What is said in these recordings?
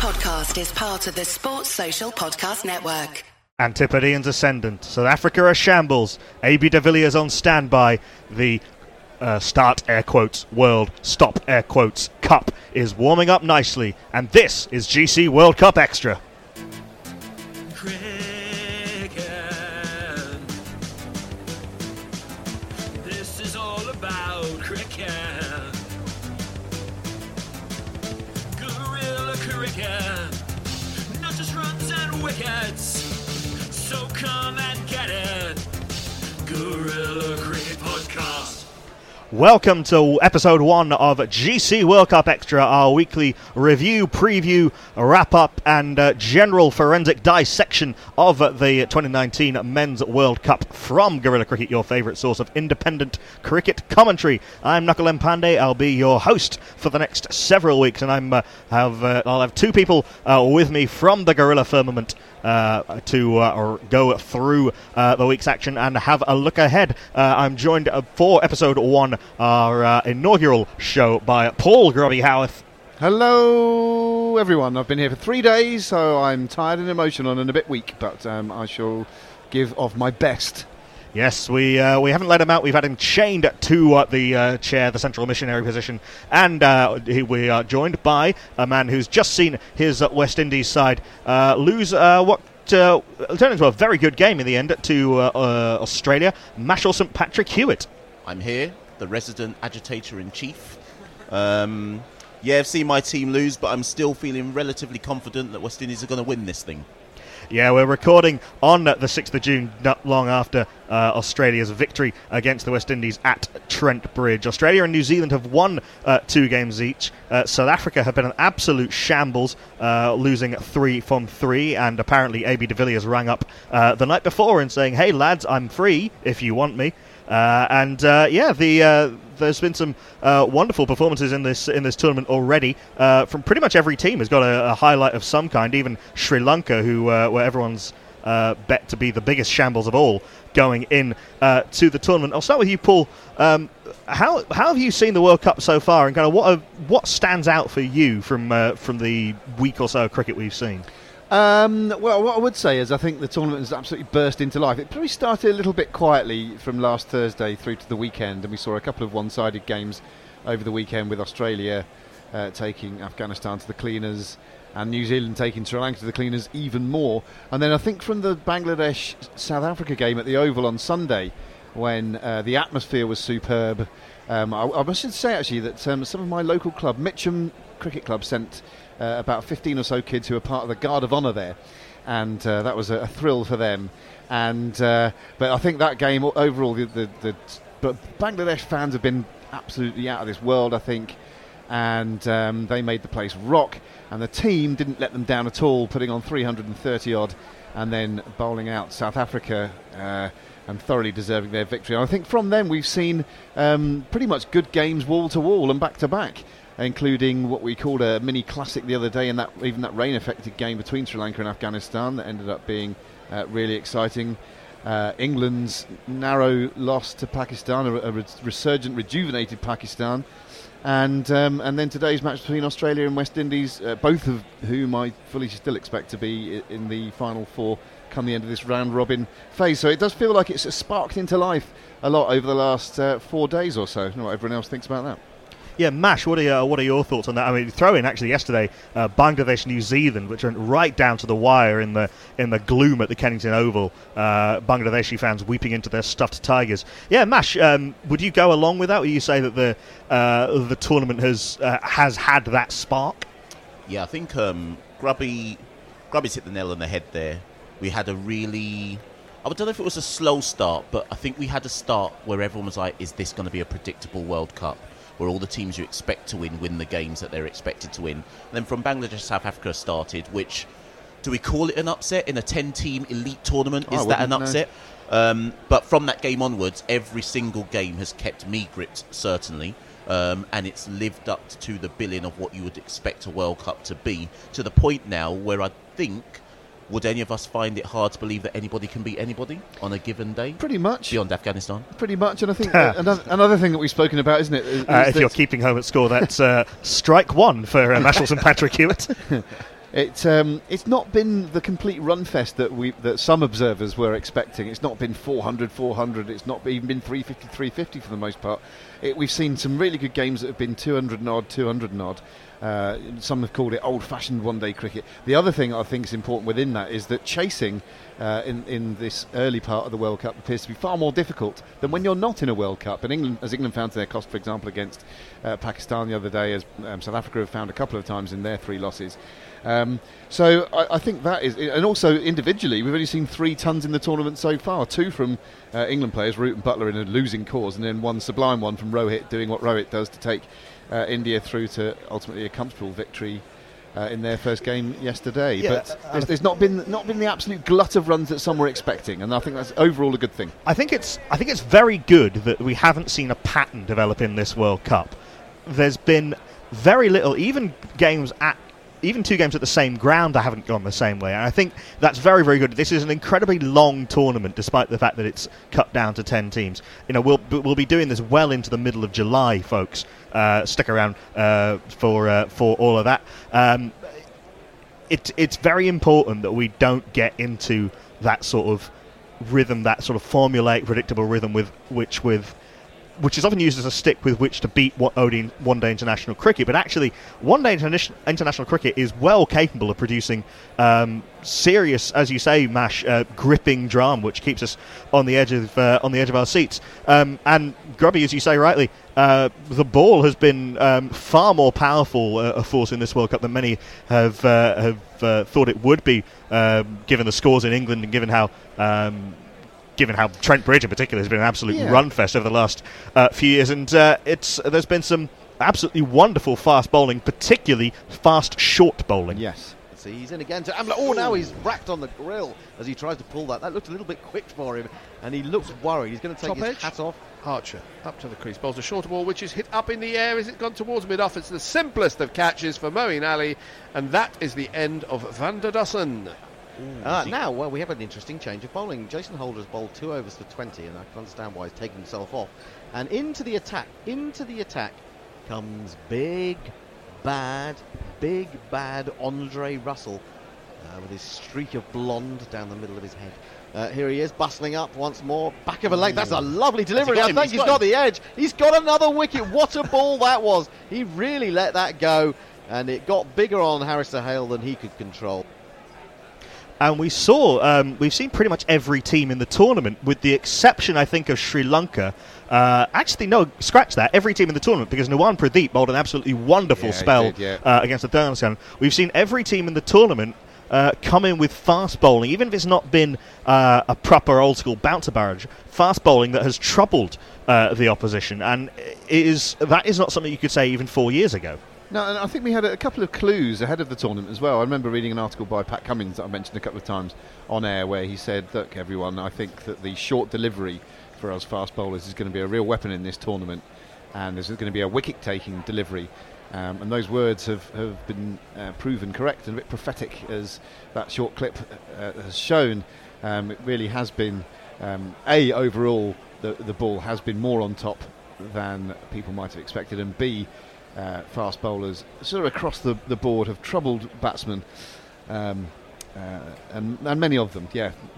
podcast is part of the Sports Social Podcast Network. Antipodeans ascendant. South Africa are shambles. AB de Villiers on standby. The start air quotes world, stop air quotes cup is warming up nicely. And this is GC World Cup Extra. So come and get it. Guerrilla Cricket Podcast. Welcome to episode 1 of GC World Cup Extra, our weekly review, preview, wrap-up and general forensic dissection of the 2019 Men's World Cup from Guerrilla Cricket, your favourite source of independent cricket commentary. I'm Nakul Mpande. I'll be your host for the next several weeks, and I'll have two people with me from the Guerrilla firmament to go through the week's action and have a look ahead. I'm joined for episode 1, our inaugural show, by Paul Grubby Howarth. Hello everyone, I've been here for 3 days, so I'm tired and emotional and a bit weak, but I shall give of my best. Yes, we haven't let him out. We've had him chained to the chair, the central missionary position, and we are joined by a man who's just seen his West Indies side lose what turned into a very good game in the end to Australia. Machel St. Patrick Hewitt. I'm here, the resident agitator-in-chief. I've seen my team lose, but I'm still feeling relatively confident that West Indies are going to win this thing. Yeah, we're recording on the 6th of June, not long after Australia's victory against the West Indies at Trent Bridge. Australia and New Zealand have won 2 games each. South Africa have been an absolute shambles, losing 3 from 3, and apparently AB de Villiers rang up the night before and saying, "Hey lads, I'm free if you want me." There's been some wonderful performances in this tournament already from pretty much every team. Has got a highlight of some kind. Even Sri Lanka, who were everyone's bet to be the biggest shambles of all, going in to the tournament. I'll start with you, Paul. How have you seen the World Cup so far, and kind of what stands out for you from the week or so of cricket we've seen? What I would say is I think the tournament has absolutely burst into life. It probably started a little bit quietly from last Thursday through to the weekend, and we saw a couple of one-sided games over the weekend, with Australia taking Afghanistan to the cleaners and New Zealand taking Sri Lanka to the cleaners even more. And then I think from the Bangladesh-South Africa game at the Oval on Sunday, when the atmosphere was superb, I should say actually that some of my local club, Mitcham Cricket Club, sent about 15 or so kids who are part of the Guard of Honour there, and that was a thrill for them. And but I think that game overall, the Bangladesh fans have been absolutely out of this world, I think, and they made the place rock, and the team didn't let them down at all, putting on 330 odd and then bowling out South Africa and thoroughly deserving their victory. And I think from them we've seen pretty much good games wall to wall and back to back, including what we called a mini classic the other day, and that rain-affected game between Sri Lanka and Afghanistan that ended up being really exciting. England's narrow loss to Pakistan, a resurgent, rejuvenated Pakistan, and then today's match between Australia and West Indies, both of whom I fully still expect to be in the final four come the end of this round-robin phase. So it does feel like it's sparked into life a lot over the last 4 days or so. I don't know what everyone else thinks about that. Yeah, Mash, what are your thoughts on that? I mean, throw in actually yesterday, Bangladesh, New Zealand, which went right down to the wire in the gloom at the Kennington Oval. Bangladeshi fans weeping into their stuffed tigers. Yeah, Mash, would you go along with that? Would you say that the tournament has had that spark? Yeah, I think Grubby's hit the nail on the head there. We had a really, I don't know if it was a slow start, but I think we had a start where everyone was like, "Is this going to be a predictable World Cup?" where all the teams you expect to win the games that they're expected to win. And then from Bangladesh, South Africa started, which, do we call it an upset in a 10-team elite tournament? Is that an upset? But from that game onwards, every single game has kept me gripped, certainly, and it's lived up to the billing of what you would expect a World Cup to be, to the point now where I think, would any of us find it hard to believe that anybody can beat anybody on a given day? Pretty much. Beyond Afghanistan. Pretty much. And I think another thing that we've spoken about, isn't it? Is if you're keeping home at score, that's strike 1 for Machel St. Patrick Hewitt. It's not been the complete run fest that some observers were expecting. It's not been 400. It's not even been 350 for the most part. We've seen some really good games that have been 200 and odd. Some have called it old-fashioned one-day cricket. The other thing I think is important within that is that chasing in this early part of the World Cup appears to be far more difficult than when you're not in a World Cup. And England found to their cost, for example, against Pakistan the other day, as South Africa have found a couple of times in their three losses. So I think that is, and also individually, we've only seen 3 tons in the tournament so far. 2 from England players, Root and Butler in a losing cause, and then one sublime one from Rohit doing what Rohit does to take India through to ultimately a comfortable victory in their first game yesterday. Yeah, but there's not been the absolute glut of runs that some were expecting, and I think that's overall a good thing. I think it's very good that we haven't seen a pattern develop in this World Cup. There's been very little, even 2 games at the same ground, I haven't gone the same way. And I think that's very, very good. This is an incredibly long tournament, despite the fact that it's cut down to 10 teams. You know, we'll be doing this well into the middle of July, folks. Stick around for all of that. It's very important that we don't get into that sort of rhythm, that sort of formulaic, predictable rhythm which is often used as a stick with which to beat one-day international cricket, but actually one-day international cricket is well capable of producing serious, as you say, Mash, gripping drama, which keeps us on the edge of our seats. And Grubby, as you say rightly, the ball has been far more powerful a force in this World Cup than many have thought it would be, given the scores in England and given how Trent Bridge in particular has been an absolute run fest over the last few years. And there's been some absolutely wonderful fast bowling, particularly fast short bowling. Yes. See, he's in again to Amla. Oh, now he's wrapped on the grill as he tries to pull that. That looked a little bit quick for him, and he looks worried. He's going to take his hat off. Archer up to the crease, bowls a shorter ball which is hit up in the air. Is it gone towards mid-off? It's the simplest of catches for Moeen Ali, and that is the end of Van der Dussen. Now, we have an interesting change of bowling. Jason Holder's bowled 2 overs for 20, and I can understand why he's taking himself off. And into the attack comes big, bad Andre Russell with his streak of blonde down the middle of his head. Here he is, bustling up once more, back of a leg. That's a lovely delivery. I think he's got the edge. He's got another wicket. What a ball that was. He really let that go, and it got bigger on Harris Hale than he could control. And we've seen pretty much every team in the tournament, with the exception, I think, of Sri Lanka. Scratch that. Every team in the tournament, because Nuwan Pradeep bowled an absolutely wonderful spell against the Danistan. We've seen every team in the tournament come in with fast bowling, even if it's not been a proper old-school bouncer barrage. Fast bowling that has troubled the opposition, and that is not something you could say even 4 years ago. No, and I think we had a couple of clues ahead of the tournament as well. I remember reading an article by Pat Cummins that I mentioned a couple of times on air, where he said, look, everyone, I think that the short delivery for us fast bowlers is going to be a real weapon in this tournament, and there's going to be a wicket-taking delivery. And those words have been proven correct and a bit prophetic, as that short clip has shown. It really has been, overall, the ball has been more on top than people might have expected, and B, fast bowlers sort of across the board have troubled batsmen, and many of them.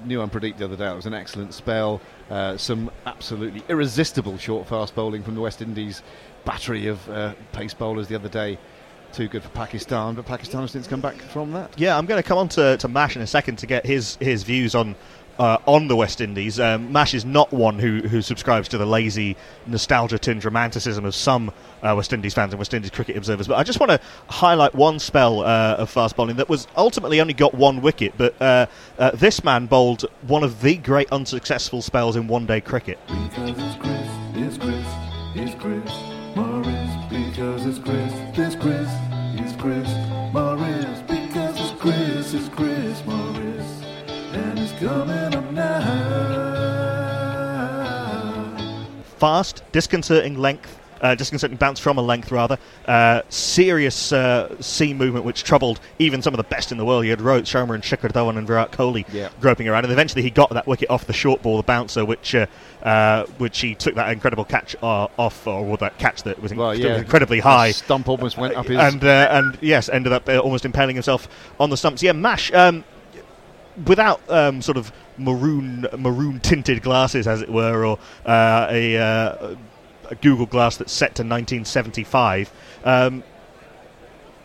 Nuwan Pradeep the other day, it was an excellent spell. Some absolutely irresistible short fast bowling from the West Indies battery of pace bowlers the other day. Too good for Pakistan, but Pakistan has since come back from that. Yeah, I'm going to come on to Mash in a second to get his views on the West Indies. Mash is not one who subscribes to the lazy nostalgia-tinged romanticism of some West Indies fans and West Indies cricket observers, but I just want to highlight one spell of fast bowling that was ultimately only got 1 wicket, but this man bowled one of the great unsuccessful spells in one-day cricket. Because it's Chris Morris. Because it's Chris, this Chris, it's Chris Morris. Because it's Chris Morris. And it's coming up now. Fast, disconcerting length, Justin Sutton bounced from a length rather. Serious seam movement which troubled even some of the best in the world. You had Rohit Sharma and Shekhar Dhawan and Virat Kohli groping around, and eventually he got that wicket off the short ball, the bouncer, which he took that incredible catch off, or that catch that was incredibly high. The stump almost went up his... and yes, ended up almost impaling himself on the stumps. Yeah, Mash... without sort of maroon tinted glasses, as it were, or a Google Glass that's set to 1975, the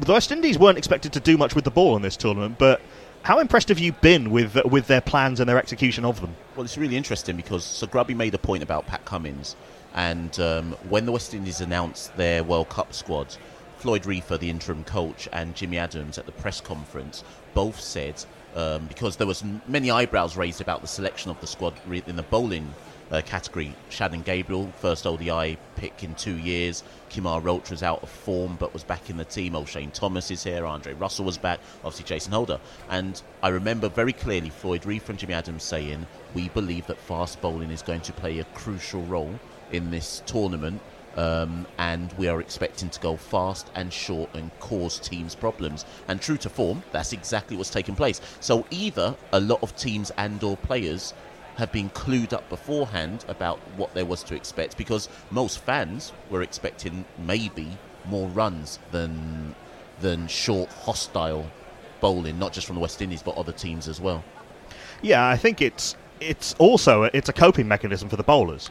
West Indies weren't expected to do much with the ball in this tournament, but how impressed have you been with their plans and their execution of them? Well, it's really interesting because Sir Grubby made a point about Pat Cummins, and when the West Indies announced their World Cup squad, Floyd Reifer, the interim coach, and Jimmy Adams at the press conference both said... because there was many eyebrows raised about the selection of the squad in the bowling category. Shannon Gabriel, first ODI pick in 2 years. Kumar Rotra's out of form but was back in the team. Shane Thomas is here. Andre Russell was back. Obviously Jason Holder. And I remember very clearly Floyd Reifer and Jimmy Adams saying, we believe that fast bowling is going to play a crucial role in this tournament. And we are expecting to go fast and short and cause teams problems. And true to form, that's exactly what's taken place. So either a lot of teams and or players have been clued up beforehand about what there was to expect, because most fans were expecting maybe more runs than short, hostile bowling, not just from the West Indies, but other teams as well. Yeah, I think it's also a coping mechanism for the bowlers.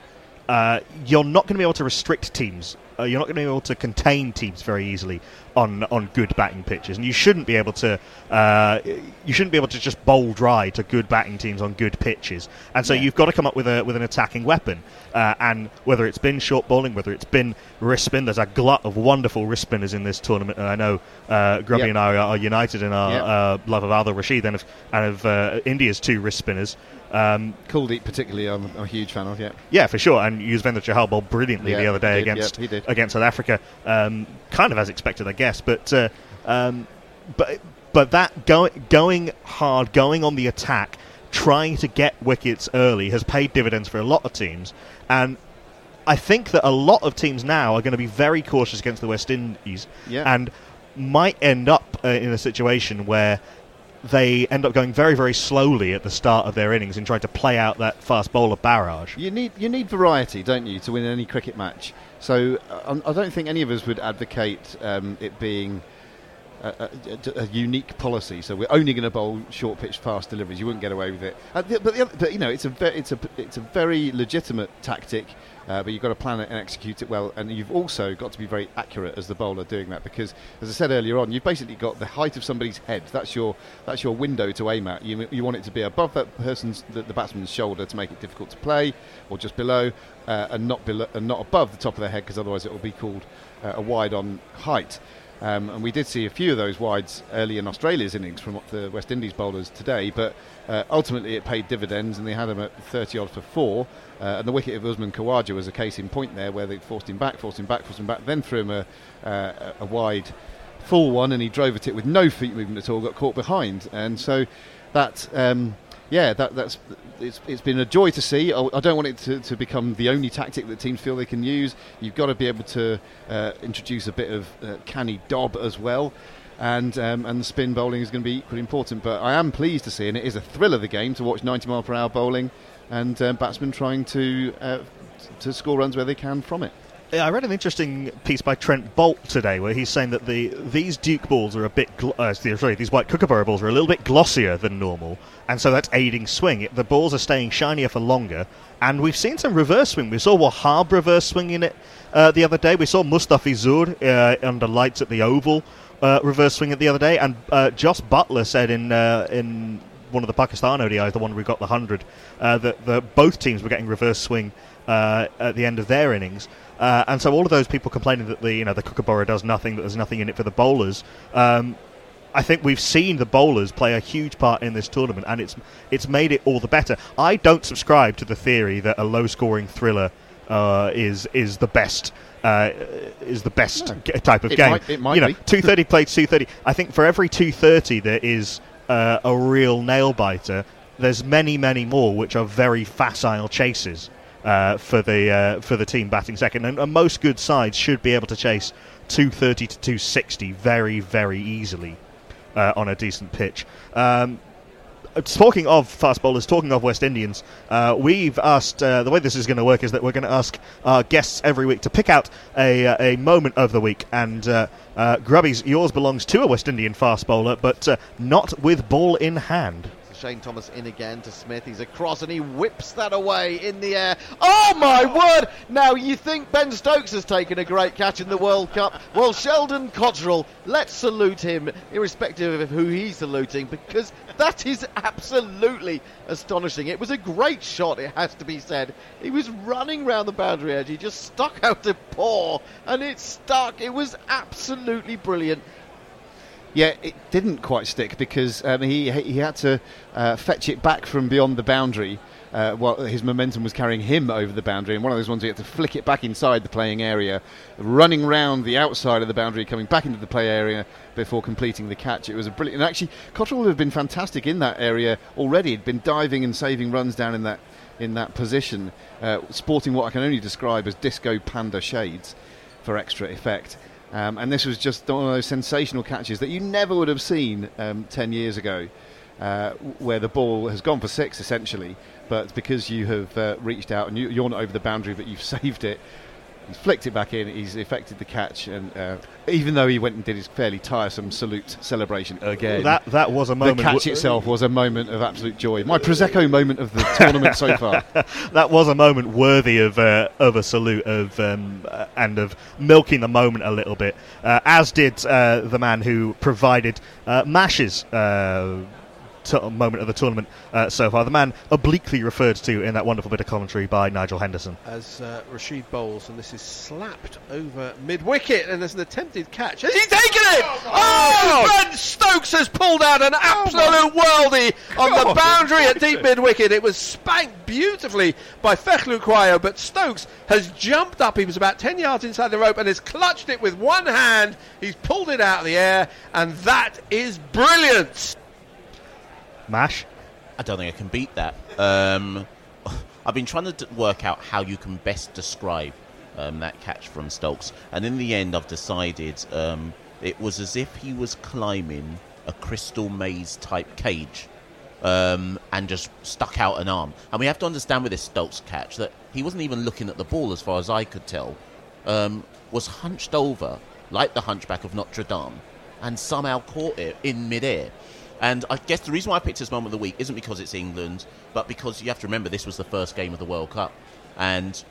You're not going to be able to restrict teams. You're not going to be able to contain teams very easily on good batting pitches, and you shouldn't be able to. You shouldn't be able to just bowl dry to good batting teams on good pitches. And so you've got to come up with an attacking weapon. And whether it's been short bowling, whether it's been wrist spin, there's a glut of wonderful wrist spinners in this tournament. And I know Grubby and I are united in our love of Adil Rashid and of India's two wrist spinners. Kuldeep particularly, I'm a huge fan of, Yeah, for sure, and Yuzvendra Chahal bowled brilliantly the other day against South Africa, kind of as expected, I guess, but that going hard, going on the attack, trying to get wickets early has paid dividends for a lot of teams, and I think that a lot of teams now are going to be very cautious against the West Indies and might end up in a situation where they end up going very, very slowly at the start of their innings and trying to play out that fast bowler barrage. You need variety, don't you, to win any cricket match? So I don't think any of us would advocate it being a unique policy. So we're only going to bowl short pitch fast deliveries. You wouldn't get away with it. But you know, it's a very legitimate tactic. But you've got to plan it and execute it well, and you've also got to be very accurate as the bowler doing that, because as I said earlier on, you've basically got the height of somebody's head. That's your window to aim at. You want it to be above that person's, the batsman's shoulder, to make it difficult to play, or just below, and not above the top of their head, because otherwise it will be called a wide on height. And we did see a few of those wides early in Australia's innings from the West Indies bowlers today, but ultimately it paid dividends, and they had him at 30-odd for 4, and the wicket of Usman Khawaja was a case in point there, where they forced him back, then threw him a wide full one, and he drove at it with no feet movement at all, got caught behind. And so that... It's been a joy to see. I don't want it to become the only tactic that teams feel they can use. You've got to be able to introduce a bit of canny dob as well, and the spin bowling is going to be equally important. But I am pleased to see, and it is a thrill of the game to watch 90-mile-per-hour bowling and batsmen trying to score runs where they can from it. I read an interesting piece by Trent Bolt today, where he's saying that these Duke balls are a bit... these white Kookaburra balls are a little bit glossier than normal, and so that's aiding swing. The balls are staying shinier for longer, and we've seen some reverse swing. We saw Wahab reverse swing in it the other day. We saw Mustafi Zur under lights at the Oval reverse swing it the other day, and Jos Butler said in one of the Pakistan ODIs, the one we got the 100, that both teams were getting reverse swing at the end of their innings. And so all of those people complaining that the Kookaburra does nothing, that there's nothing in it for the bowlers, I think we've seen the bowlers play a huge part in this tournament, and it's made it all the better. I don't subscribe to the theory that a low-scoring thriller is the best. Type of game. It might be 230 plays 230. I think for every 230 there is a real nail biter. There's many more which are very facile chases. for the team batting second. And most good sides should be able to chase 230 to 260 very, very easily on a decent pitch. Talking of fast bowlers, talking of West Indians, we've asked, the way this is going to work is that we're going to ask our guests every week to pick out a moment of the week, and Grubby's, yours belongs to a West Indian fast bowler, but not with ball in hand. Shane Thomas in again to Smith. He's across and he whips that away in the air. Oh my word! Now you think Ben Stokes has taken a great catch in the World Cup? Well, Sheldon Cottrell, let's salute him irrespective of who he's saluting, because that is absolutely astonishing. It was a great shot, it has to be said. He was running round the boundary edge. He just stuck out a paw and it stuck. It was absolutely brilliant. Yeah, it didn't quite stick because he had to fetch it back from beyond the boundary while his momentum was carrying him over the boundary. And one of those ones he had to flick it back inside the playing area, running round the outside of the boundary, coming back into the play area before completing the catch. It was a brilliant... And actually, Cottrell had been fantastic in that area already. He'd been diving and saving runs down in that position, sporting what I can only describe as disco panda shades for extra effect. And this was just one of those sensational catches that you never would have seen 10 years ago, where the ball has gone for six, essentially, but because you have reached out and you're not over the boundary, but you've saved it, he's flicked it back in, he's effected the catch, and even though he went and did his fairly tiresome salute celebration again, that was a moment. The catch itself was a moment of absolute joy. My Prosecco moment of the tournament so far. That was a moment worthy of a salute and of milking the moment a little bit, as did the man who provided Mash's moment of the tournament so far, the man obliquely referred to in that wonderful bit of commentary by Nigel Henderson as Rashid bowls, and this is slapped over mid-wicket, and there's an attempted catch. Has he taken it? Oh, Ben Stokes has pulled out an absolute worldie on the boundary at deep mid-wicket. It was spanked beautifully by Feklu Kwayo, but Stokes has jumped up. He was about 10 yards inside the rope and has clutched it with one hand. He's pulled it out of the air, and that is brilliant. Mash? I don't think I can beat that. I've been trying to work out how you can best describe that catch from Stokes, and in the end I've decided it was as if he was climbing a crystal maze type cage and just stuck out an arm. And we have to understand with this Stokes catch that he wasn't even looking at the ball, as far as I could tell. Was hunched over like the Hunchback of Notre Dame and somehow caught it in midair. And I guess the reason why I picked this moment of the week isn't because it's England, but because you have to remember this was the first game of the World Cup. And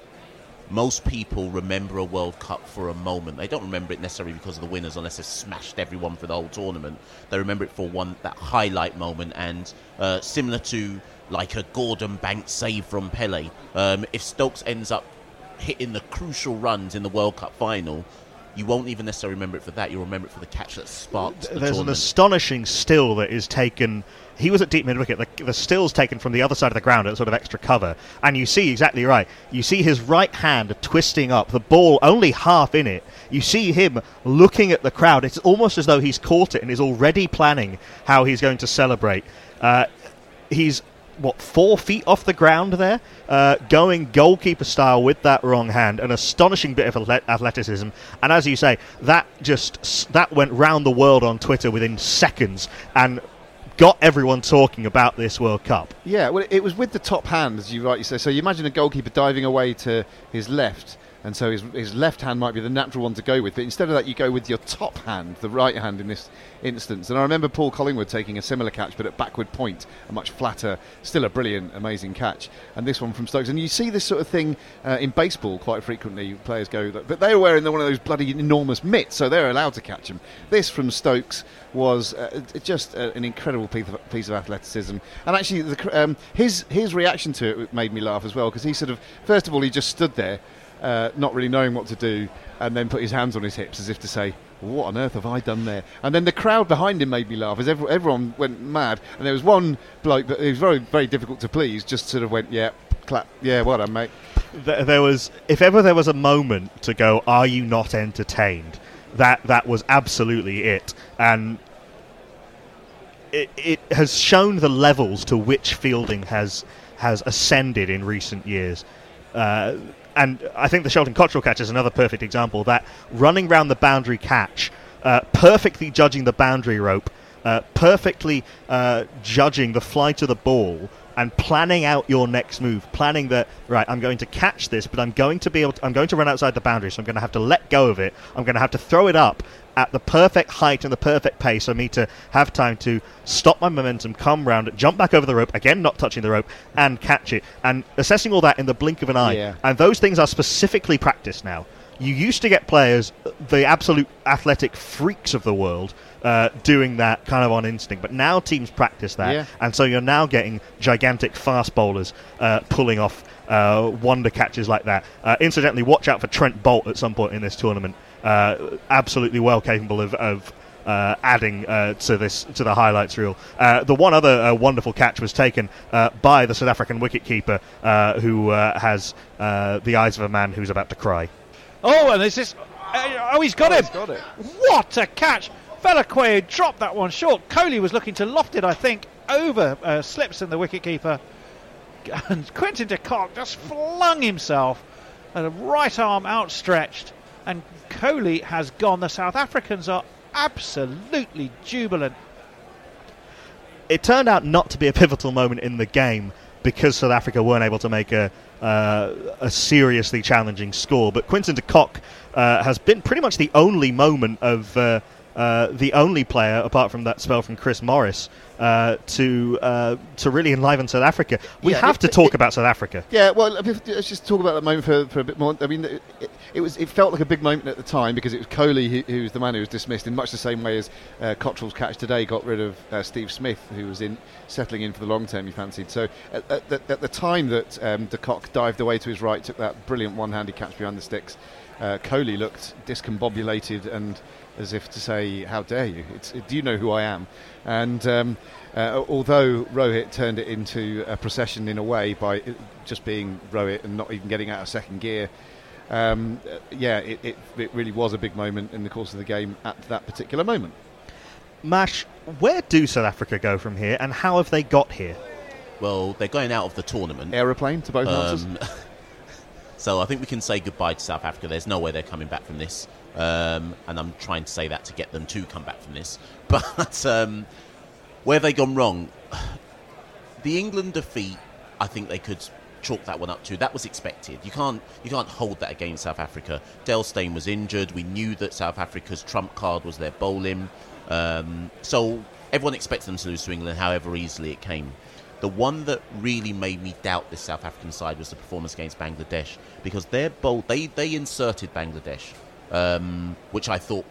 most people remember a World Cup for a moment. They don't remember it necessarily because of the winners, unless they've smashed everyone for the whole tournament. They remember it for that highlight moment. And similar to like a Gordon Banks save from Pele, if Stokes ends up hitting the crucial runs in the World Cup final, you won't even necessarily remember it for that. You'll remember it for the catch that sparked the tournament. There's an astonishing still that is taken. He was at deep mid-wicket. The still's taken from the other side of the ground at sort of extra cover. And you see exactly right. You see his right hand twisting up, the ball only half in it. You see him looking at the crowd. It's almost as though he's caught it and is already planning how he's going to celebrate. He's 4 feet off the ground there, going goalkeeper style with that wrong hand. An astonishing bit of athleticism, and as you say, that went round the world on Twitter within seconds and got everyone talking about this World Cup. Yeah, well, it was with the top hand, as you rightly say. So you imagine a goalkeeper diving away to his left, and so his left hand might be the natural one to go with, but instead of that you go with your top hand, the right hand in this instance. And I remember Paul Collingwood taking a similar catch, but at backward point, a much flatter, still a brilliant, amazing catch. And this one from Stokes. And you see this sort of thing in baseball quite frequently. Players go, but they're wearing one of those bloody enormous mitts, so they're allowed to catch them. This from Stokes was just an incredible piece of athleticism. And actually, his reaction to it made me laugh as well, because he sort of, first of all, he just stood there, not really knowing what to do, and then put his hands on his hips as if to say, what on earth have I done there? And then the crowd behind him made me laugh as everyone went mad, and there was one bloke that was very, very difficult to please, just sort of went, yeah, clap, yeah, well done, mate. There was, if ever there was a moment to go, are you not entertained? That was absolutely it. And it has shown the levels to which fielding has ascended in recent years. And I think the Sheldon Cottrell catch is another perfect example. That running round the boundary catch, perfectly judging the boundary rope, perfectly judging the flight of the ball, and planning out your next move, planning that, right, I'm going to catch this, but I'm going to be able to, I'm going to run outside the boundary, so I'm going to have to let go of it. I'm going to have to throw it up at the perfect height and the perfect pace for me to have time to stop my momentum, come round, jump back over the rope, again not touching the rope, and catch it. And assessing all that in the blink of an eye. Yeah. And those things are specifically practiced now. You used to get players, the absolute athletic freaks of the world, doing that kind of on instinct. But now teams practice that, yeah. And so you're now getting gigantic fast bowlers pulling off wonder catches like that. Incidentally, watch out for Trent Bolt at some point in this tournament. Absolutely well capable of adding to the highlights reel. The one other wonderful catch was taken by the South African wicketkeeper who has the eyes of a man who's about to cry. Oh, and is this... oh, he's got him! He's got it. What a catch! Velakwe dropped that one short. Kohli was looking to loft it, I think, over Slipson, the wicketkeeper. And Quinton de Kock just flung himself, and a right arm outstretched. And Kohli has gone. The South Africans are absolutely jubilant. It turned out not to be a pivotal moment in the game because South Africa weren't able to make a seriously challenging score. But Quinton de Kock has been pretty much the only moment of... the only player, apart from that spell from Chris Morris, to really enliven South Africa. We have to talk about South Africa. Yeah, well, let's just talk about that moment for a bit more. I mean, it felt like a big moment at the time because it was Kohli who was the man who was dismissed in much the same way as Cottrell's catch today got rid of Steve Smith, who was settling in for the long term, you fancied. So at the time that de Kock dived away to his right, took that brilliant one-handed catch behind the sticks, Kohli looked discombobulated and... as if to say, how dare you? Do you know who I am? And although Rohit turned it into a procession in a way by just being Rohit and not even getting out of second gear, it really was a big moment in the course of the game at that particular moment. Mash, where do South Africa go from here and how have they got here? Well, they're going out of the tournament. Aeroplane to both answers. So I think we can say goodbye to South Africa. There's no way they're coming back from this. And I'm trying to say that to get them to come back from this. But where have they gone wrong? The England defeat, I think they could chalk that one up to. That was expected. You can't hold that against South Africa. Del Steyn was injured. We knew that South Africa's trump card was their bowling. So everyone expected them to lose to England, however easily it came. The one that really made me doubt this South African side was the performance against Bangladesh, because their bowl, they inserted Bangladesh. Which I thought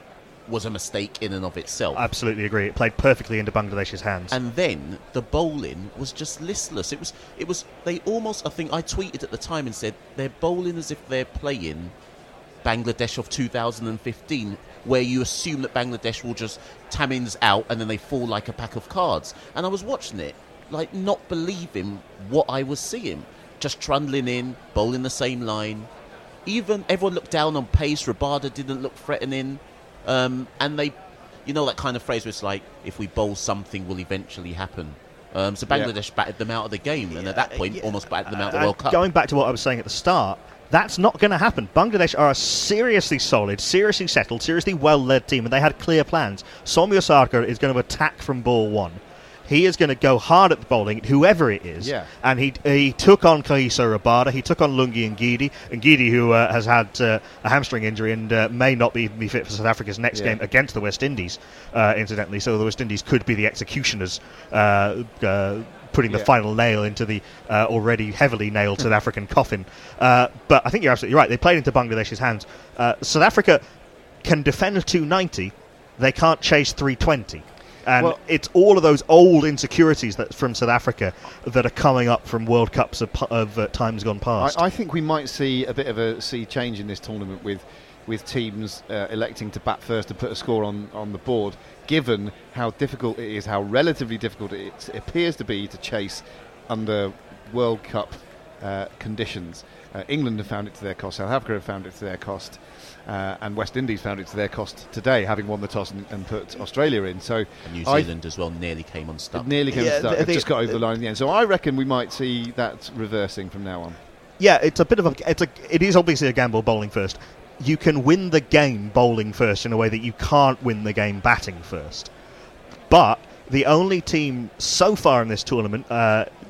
was a mistake in and of itself. Absolutely agree. It played perfectly into Bangladesh's hands. And then the bowling was just listless. It was. They almost. I think I tweeted at the time and said they're bowling as if they're playing Bangladesh of 2015, where you assume that Bangladesh will just Tamins out and then they fall like a pack of cards. And I was watching it, like not believing what I was seeing, just trundling in, bowling the same line. Even everyone looked down on pace. Rabada didn't look threatening, and they, you know, that kind of phrase where it's like, if we bowl, something will eventually happen. So Bangladesh batted them out of the game, and at that point, almost batted them out of the World Cup. Going back to what I was saying at the start, that's not going to happen. Bangladesh are a seriously solid, seriously settled, seriously well-led team, and they had clear plans. Soumya Sarkar is going to attack from ball one. He is going to go hard at the bowling, whoever it is. Yeah. And he took on Kagiso Rabada, he took on Lungi Ngidi. Ngidi, who has had a hamstring injury and may not be fit for South Africa's next game against the West Indies, incidentally. So the West Indies could be the executioners putting the final nail into the already heavily nailed South African coffin. But I think you're absolutely right. They played into Bangladesh's hands. South Africa can defend 290. They can't chase 320. And it's all of those old insecurities that from South Africa that are coming up from World Cups of times gone past. I think we might see a bit of a sea change in this tournament with teams electing to bat first and put a score on the board, given how difficult it is, how relatively difficult it appears to be to chase under World Cup conditions. England have found it to their cost, South Africa have found it to their cost. And West Indies found it to their cost today, having won the toss and put Australia in. So and New Zealand as well nearly came unstuck. It just got over the line in the end. So I reckon we might see that reversing from now on. Yeah, it's a bit of a... It is obviously a gamble bowling first. You can win the game bowling first in a way that you can't win the game batting first. But the only team so far in this tournament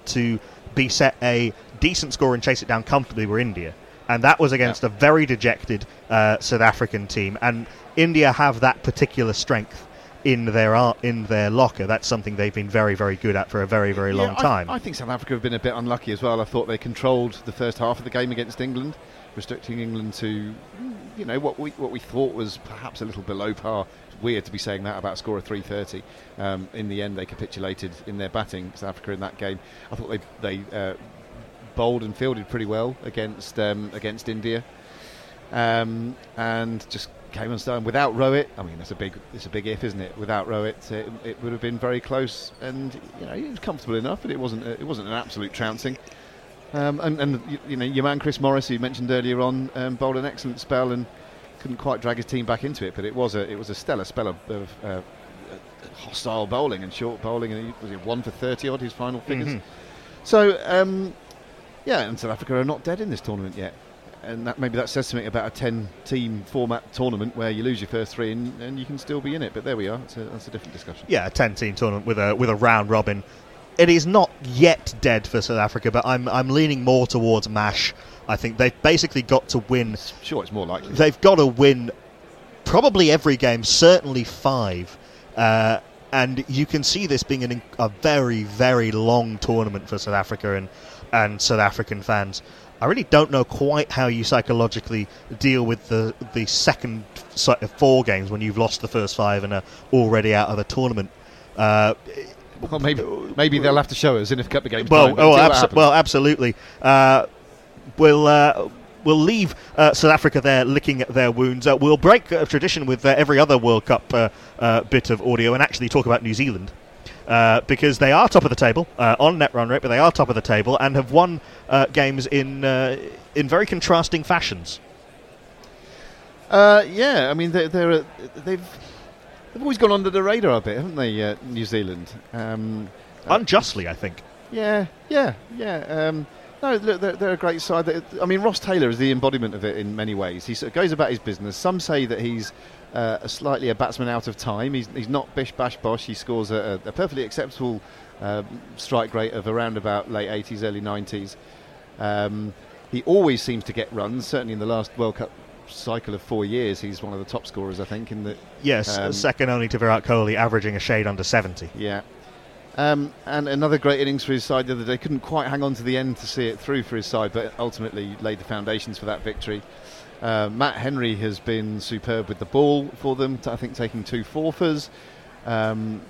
to be set a decent score and chase it down comfortably were India. And that was against a very dejected South African team. And India have that particular strength in their locker. That's something they've been very, very good at for a very, very long time. I think South Africa have been a bit unlucky as well. I thought they controlled the first half of the game against England, restricting England to, you know, what we thought was perhaps a little below par. It's weird to be saying that about a score of 330. In the end, they capitulated in their batting, South Africa, in that game. I thought they bowled and fielded pretty well against India, and just came unstuck. Without Rohit, I mean, that's a big if, isn't it? Without Rohit, it would have been very close, and you know, it was comfortable enough, but it wasn't an absolute trouncing. And your man Chris Morris, who you mentioned earlier on, bowled an excellent spell and couldn't quite drag his team back into it, but it was a stellar spell of hostile bowling and short bowling, and he was 1 for 30 odd his final figures. Mm-hmm. So. And South Africa are not dead in this tournament yet. And that says something about a 10-team format tournament where you lose your first three and you can still be in it. But there we are. That's a different discussion. Yeah, a 10-team tournament with a round robin. It is not yet dead for South Africa, but I'm leaning more towards MASH. I think they've basically got to win. Sure, it's more likely. They've got to win probably every game, certainly 5. And you can see this being a very, very long tournament for South Africa and South African fans. I really don't know quite how you psychologically deal with the second set of 4 games when you've lost the first 5 and are already out of the tournament. Well, maybe they'll have to show us in a couple of games. Well, absolutely. We'll leave South Africa there licking at their wounds. We'll break tradition with every other World Cup bit of audio and actually talk about New Zealand. Because they are top of the table on net run rate, but they are top of the table and have won games in very contrasting fashions. I mean they've always gone under the radar a bit, haven't they? New Zealand, unjustly, I think. Yeah. No, look, they're a great side. I mean, Ross Taylor is the embodiment of it in many ways. He sort of goes about his business. Some say that he's slightly a batsman out of time. He's not bish bash bosh. He scores a perfectly acceptable strike rate of around about late 80s, early 90s. He always seems to get runs. Certainly in the last World Cup cycle of 4 years, he's one of the top scorers, I think. Second only to Virat Kohli, averaging a shade under 70. Yeah. And another great innings for his side the other day. Couldn't quite hang on to the end to see it through for his side, but ultimately laid the foundations for that victory. Matt Henry has been superb with the ball for them, I think taking 2 4-fors.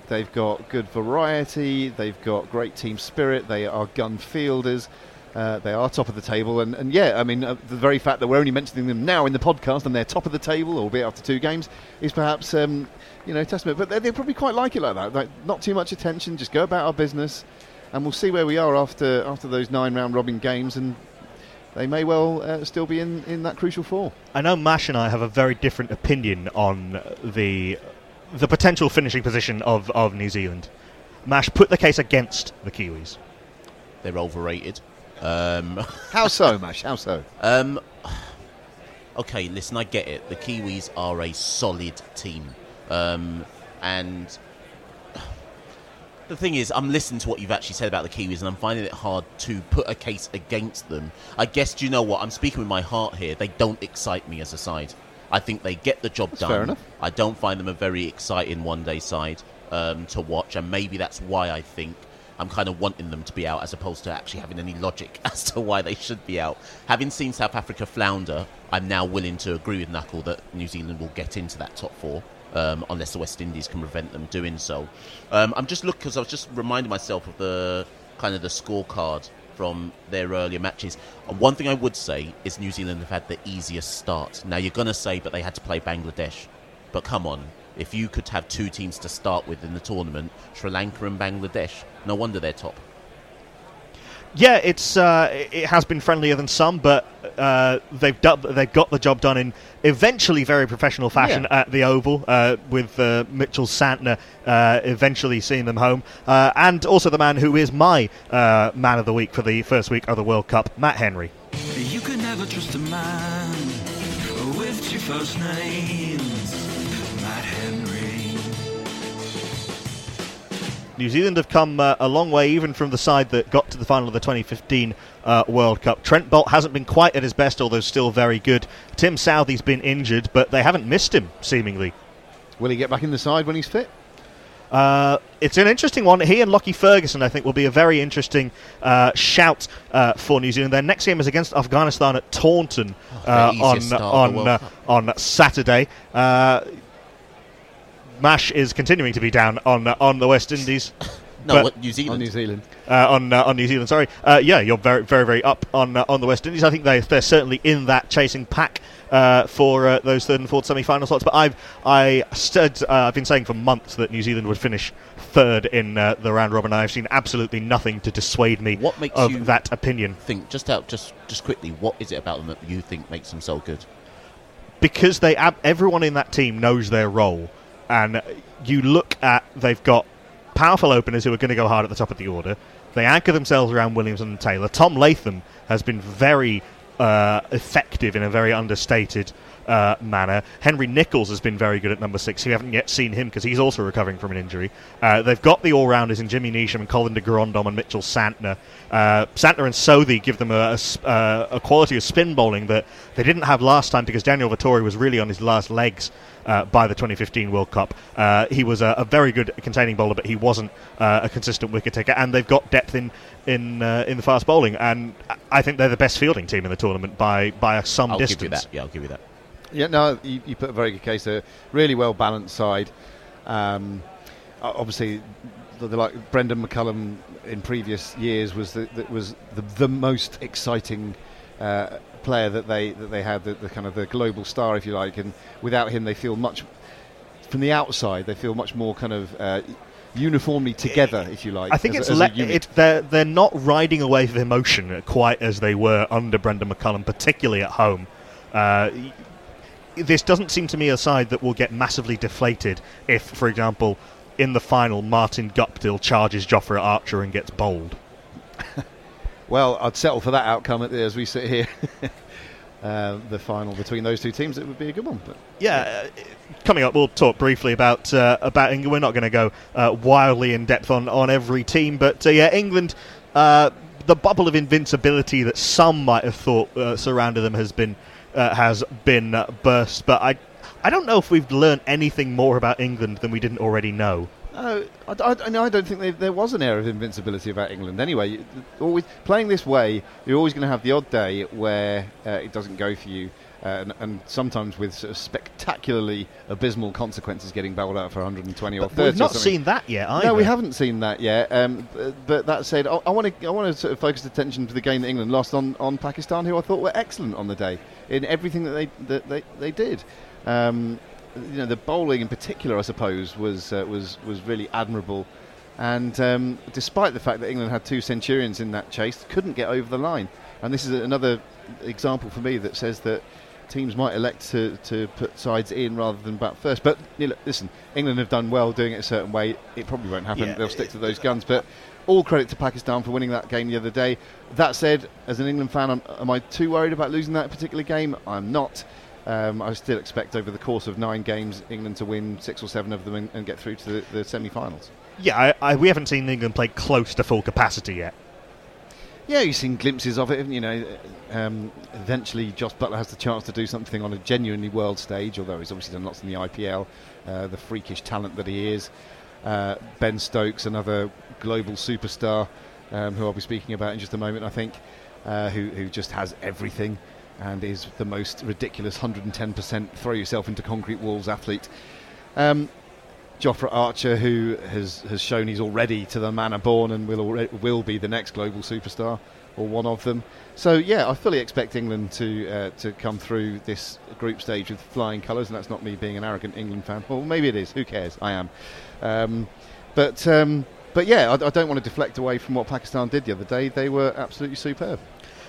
They've got good variety. They've got great team spirit. They are gun fielders. They are top of the table. And the very fact that we're only mentioning them now in the podcast and they're top of the table, albeit after 2 games, is perhaps... testament, but they probably quite like it like that. Like, not too much attention, just go about our business, and we'll see where we are after those 9 round robin games, and they may well still be in that crucial 4. I know Mash and I have a very different opinion on the potential finishing position of New Zealand. Mash put the case against the Kiwis. They're overrated. How so, Mash? How so? Okay, listen, I get it. The Kiwis are a solid team. And the thing is, I'm listening to what you've actually said about the Kiwis, and I'm finding it hard to put a case against them. I guess, do you know what? I'm speaking with my heart here. They don't excite me as a side. I think they get the job done. Fair enough. I don't find them a very exciting one-day side to watch, and maybe that's why I think I'm kind of wanting them to be out as opposed to actually having any logic as to why they should be out. Having seen South Africa flounder, I'm now willing to agree with Nakul that New Zealand will get into that top 4. Unless the West Indies can prevent them doing so. I'm just looking because I was just reminding myself of the kind of the scorecard from their earlier matches. And one thing I would say is New Zealand have had the easiest start. Now you're going to say, but they had to play Bangladesh. But come on, if you could have 2 teams to start with in the tournament, Sri Lanka and Bangladesh, no wonder they're top. Yeah, it has been friendlier than some, but they've got the job done in eventually very professional fashion at the Oval with Mitchell Santner eventually seeing them home, and also the man who is my man of the week for the first week of the World Cup, Matt Henry. first name's Matt Henry. New Zealand have come a long way, even from the side that got to the final of the 2015 World Cup. Trent Bolt hasn't been quite at his best, although still very good. Tim Southey's been injured, but they haven't missed him, seemingly. Will he get back in the side when he's fit? It's an interesting one. He and Lockie Ferguson, I think, will be a very interesting shout for New Zealand. Their next game is against Afghanistan at Taunton on Saturday. Mash is continuing to be down on the West Indies. New Zealand. On New Zealand. On New Zealand, sorry. You're very, very, very up on the West Indies. I think they're certainly in that chasing pack for those third and fourth semi-final slots. But I've been saying for months that New Zealand would finish third in the round robin. I've seen absolutely nothing to dissuade me of that opinion. Think just quickly, what is it about them that you think makes them so good? Because everyone in that team knows their role, and you look at they've got powerful openers who are going to go hard at the top of the order. They anchor themselves around Williamson and Taylor. Tom Latham has been very effective in a very understated manner. Henry Nicholls has been very good at number 6. We haven't yet seen him because he's also recovering from an injury. They've got the all-rounders in Jimmy Neesham and Colin de Grondom and Mitchell Santner. Santner and Southey give them a quality of spin bowling that they didn't have last time because Daniel Vittori was really on his last legs by the 2015 World Cup. He was a very good containing bowler, but he wasn't a consistent wicket taker. And they've got depth in the fast bowling, and I think they're the best fielding team in the tournament by some distance. I'll give you that. Yeah, no, you put a very good case there. Really well balanced side. Obviously, like Brendan McCullum in previous years was the most exciting player that they had, the kind of the global star, if you like. And without him, they feel much from the outside. They feel much more kind of uniformly together, if you like. I think they're not riding a wave of emotion quite as they were under Brendan McCullum, particularly at home. This doesn't seem to me a side that will get massively deflated if, for example, in the final, Martin Guptill charges Jofra Archer and gets bowled. Well, I'd settle for that outcome as we sit here. The final between those two teams, it would be a good one. But yeah, coming up, we'll talk briefly about England. We're not going to go wildly in depth on every team, but England, the bubble of invincibility that some might have thought surrounded them has been burst, but I don't know if we've learned anything more about England than we didn't already know. I don't think there was an air of invincibility about England. Anyway, always playing this way, you're always going to have the odd day where it doesn't go for you, and sometimes with sort of spectacularly abysmal consequences, getting bowled out for 120 but or 30. We've not seen that yet either. No, we haven't seen that yet. But that said, I want to sort of focus attention to the game that England lost on Pakistan, who I thought were excellent on the day in everything that they did. The bowling in particular, I suppose, was really admirable, and despite the fact that England had two centurions in that chase, couldn't get over the line. And this is another example for me that says that teams might elect to put sides in rather than bat first. But listen, England have done well doing it a certain way. It probably won't happen. Yeah. They'll stick to those guns. But all credit to Pakistan for winning that game the other day. That said, as an England fan, am I too worried about losing that particular game? I'm not. I still expect over the course of 9 games England to win 6 or 7 of them and get through to the semi-finals. Yeah, we haven't seen England play close to full capacity yet. Yeah, you've seen glimpses of it. Eventually Jos Buttler has the chance to do something on a genuinely world stage, although he's obviously done lots in the IPL, the freakish talent that he is. Ben Stokes, another global superstar, who I'll be speaking about in just a moment, I think, who just has everything and is the most ridiculous 110% throw yourself into concrete walls athlete. Jofra Archer, who has shown he's already to the manner born and will be the next global superstar, or one of them. So yeah, I fully expect England to come through this group stage with flying colours, and that's not me being an arrogant England fan. Well, maybe it is. Who cares? I am. But yeah, I don't want to deflect away from what Pakistan did the other day. They were absolutely superb.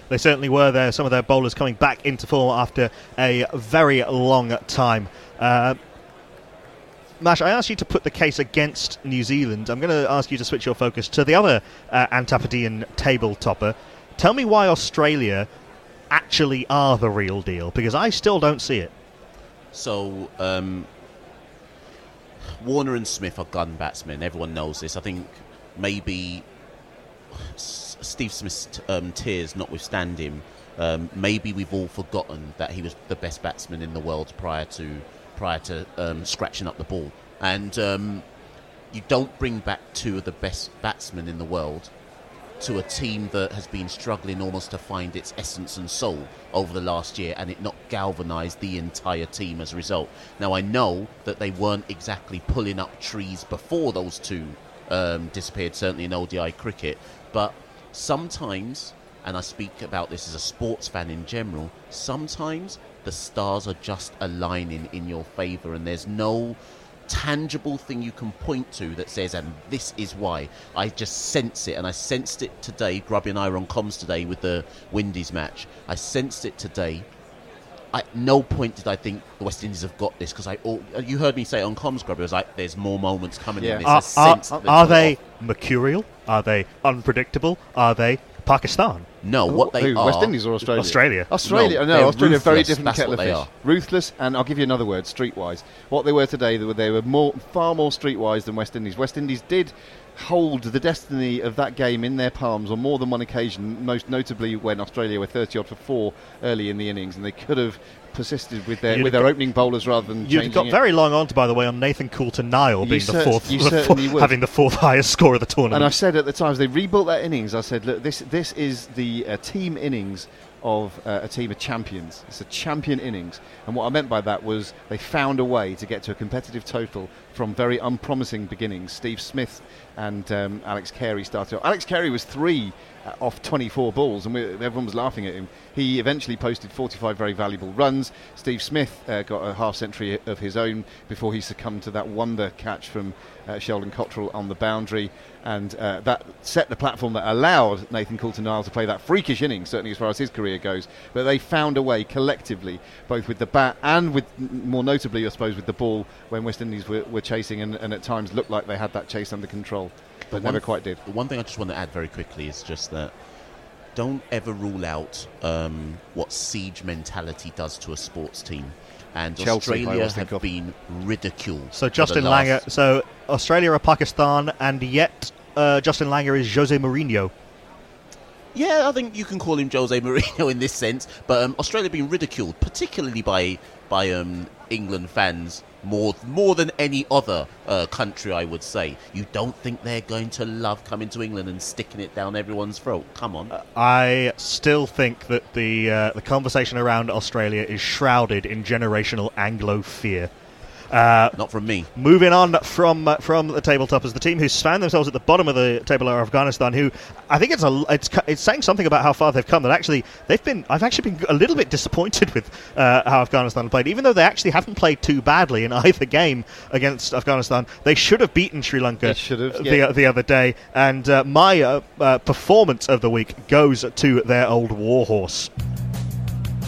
They certainly were there. Some of their bowlers coming back into form after a very long time. Mash, I asked you to put the case against New Zealand. I'm going to ask you to switch your focus to the other Antipodean table topper. Tell me why Australia actually are the real deal, because I still don't see it. So Warner and Smith are gun batsmen. Everyone knows this. I think maybe Steve Smith's tears notwithstanding, maybe we've all forgotten that he was the best batsman in the world prior to scratching up the ball. And you don't bring back two of the best batsmen in the world to a team that has been struggling almost to find its essence and soul over the last year, and it not galvanised the entire team as a result. Now, I know that they weren't exactly pulling up trees before those two disappeared, certainly in ODI cricket, but sometimes, and I speak about this as a sports fan in general, sometimes the stars are just aligning in your favour, and there's no tangible thing you can point to that says, and this is why. I just sense it, and I sensed it today. Grubby and I were on comms today with the Windies match. I sensed it today. At no point did I think the West Indies have got this, because you heard me say on comms, Grubby, I was like, there's more moments coming in this. Are they mercurial? Are they unpredictable? Are they Pakistan? No, what they are... West Indies or Australia? Australia, no, Australia, very different kettle of fish. Ruthless, and I'll give you another word, streetwise. What they were today, they were far more streetwise than West Indies. West Indies did hold the destiny of that game in their palms on more than one occasion, most notably when Australia were 30-odd for four early in the innings, and they could have persisted with their opening bowlers rather than changing. You got very long on, by the way, on Nathan Coulter-Nile being having the fourth highest score of the tournament. And I said at the time, as they rebuilt that innings, I said, look, this is the team innings of a team of champions. It's a champion innings. And what I meant by that was they found a way to get to a competitive total from very unpromising beginnings. Steve Smith and Alex Carey started off. Alex Carey was 3 off 24 balls, and everyone was laughing at him. He eventually posted 45 very valuable runs. Steve Smith got a half century of his own before he succumbed to that wonder catch from Sheldon Cottrell on the boundary, and that set the platform that allowed Nathan Coulter-Nile to play that freakish inning, certainly as far as his career goes. But they found a way collectively, both with the bat and with, more notably I suppose, with the ball, when West Indies were chasing and at times looked like they had that chase under control, but never quite did. The one thing I just want to add very quickly is just that don't ever rule out what siege mentality does to a sports team. And Chelsea, Australia have been ridiculed. So Justin Langer, so Australia are Pakistan, and yet Justin Langer is Jose Mourinho. Yeah, I think you can call him Jose Mourinho in this sense. But Australia have been ridiculed, particularly by England fans, more than any other country, I would say. You don't think they're going to love coming to England and sticking it down everyone's throat? Come on. I still think that the conversation around Australia is shrouded in generational Anglo fear. Not from me. Moving on from the tabletop, as the team who found themselves at the bottom of the table are Afghanistan, who I think it's saying something about how far they've come. That actually I've actually been a little bit disappointed with how Afghanistan played, even though they actually haven't played too badly in either game against Afghanistan. They should have beaten Sri Lanka the other day, and my performance of the week goes to their old warhorse.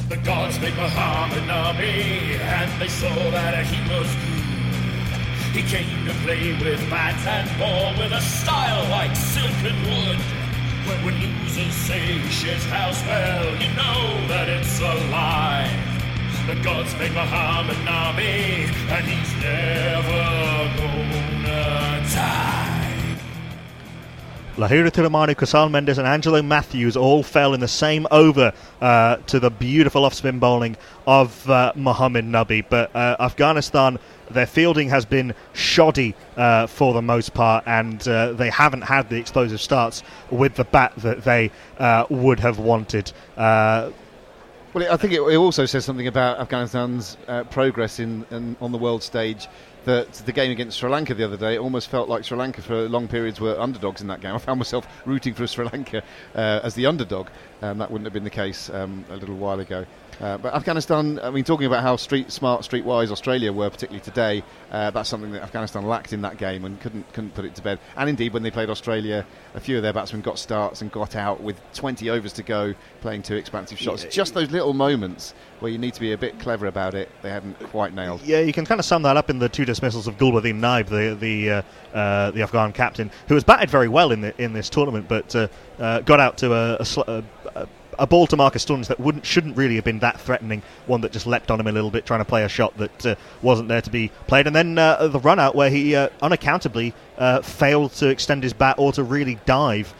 The gods made Muhammad Nabi, and they saw that he was good. He came to play with bat and ball with a style like silk and wood. When losers say shit house, well, you know that it's a lie. The gods made Muhammad Nabi, and he's never gonna die. Lahira Turamanu, Kasal Mendes and Angelo Matthews all fell in the same over to the beautiful off-spin bowling of Mohammad Nabi. But Afghanistan, their fielding has been shoddy for the most part, and they haven't had the explosive starts with the bat that they would have wanted. Well, I think it also says something about Afghanistan's progress in on the world stage. That the game against Sri Lanka the other day, it almost felt like Sri Lanka for long periods were underdogs in that game. I found myself rooting for Sri Lanka as the underdog, and that wouldn't have been the case a little while ago. But Afghanistan, I mean, talking about how streetwise Australia were, particularly today, that's something that Afghanistan lacked in that game and couldn't put it to bed. And indeed, when they played Australia, a few of their batsmen got starts and got out with 20 overs to go, playing two expansive shots. Yeah. Just those little moments where you need to be a bit clever about it, they hadn't quite nailed. Yeah, you can kind of sum that up in the two dismissals of Gulbuddin Naib, the Afghan captain, who has batted very well in this tournament, but got out to a a ball to Marcus Stubbs that shouldn't really have been that threatening, one that just leapt on him a little bit, trying to play a shot that wasn't there to be played. And then the run out where he unaccountably failed to extend his bat or to really dive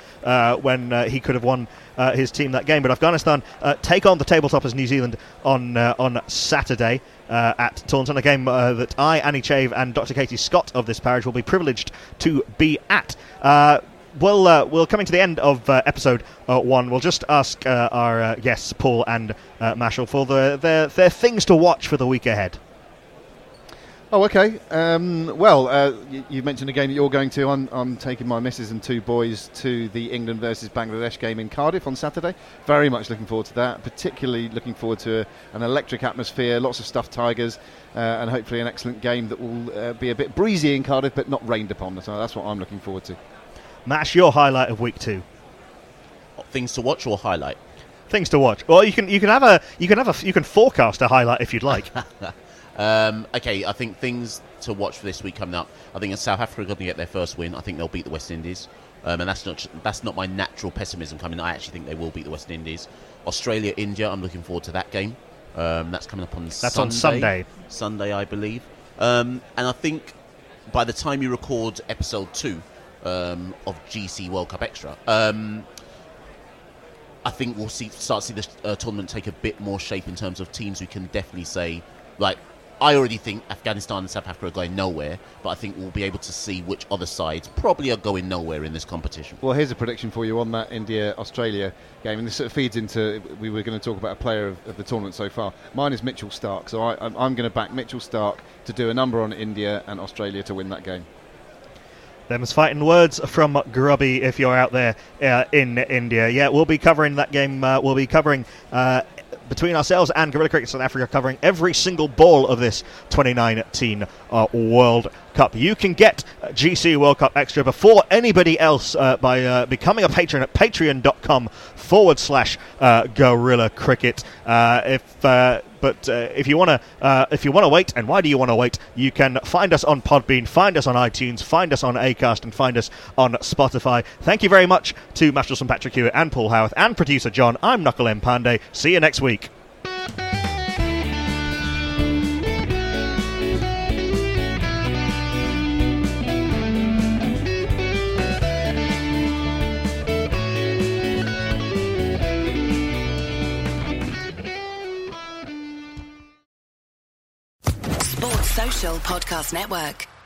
when he could have won his team that game. But Afghanistan take on the tabletoppers New Zealand on Saturday at Taunton, a game that I, Annie Chave and Dr. Katie Scott of this parish will be privileged to be at. We're coming to the end of episode one. We'll just ask our guests, Paul and Machel, for their things to watch for the week ahead. Oh, okay. You mentioned a game that you're going to. I'm taking my missus and two boys to the England versus Bangladesh game in Cardiff on Saturday. Very much looking forward to that. Particularly looking forward to an electric atmosphere, lots of stuffed tigers, and hopefully an excellent game that will be a bit breezy in Cardiff, but not rained upon. So that's what I'm looking forward to. Mash, your highlight of week two. Things to watch or highlight? Things to watch. Well, you can forecast a highlight if you'd like. Okay, I think things to watch for this week coming up. I think South Africa are going to get their first win. I think they'll beat the West Indies. And that's not my natural pessimism coming. I actually think they will beat the West Indies. Australia, India, I'm looking forward to that game. That's coming up on Sunday. That's on Sunday. Sunday, I believe. And I think by the time you record episode 2 of GC World Cup Extra, I think we'll start to see this tournament take a bit more shape in terms of teams who can definitely say, like, I already think Afghanistan and South Africa are going nowhere, but I think we'll be able to see which other sides probably are going nowhere in this competition. Well, here's a prediction for you on that India-Australia game, and this sort of feeds into, we were going to talk about a player of the tournament so far. Mine is Mitchell Starc, so I'm going to back Mitchell Starc to do a number on India and Australia to win that game. Them's fighting words from Grubby if you're out there in India. Yeah, we'll be covering that game. We'll be covering... between ourselves and Guerrilla Cricket South Africa, covering every single ball of this 2019 World Cup. You can get GC World Cup Extra before anybody else by becoming a patron at patreon.com/ Guerrilla Cricket. If you want to wait, and why do you want to wait? You can find us on Podbean, find us on iTunes, find us on Acast, and find us on Spotify. Thank you very much to Machel St. Patrick Hewitt and Paul Howarth and producer John. I'm Nakul Mpande. See you next week. Podcast Network.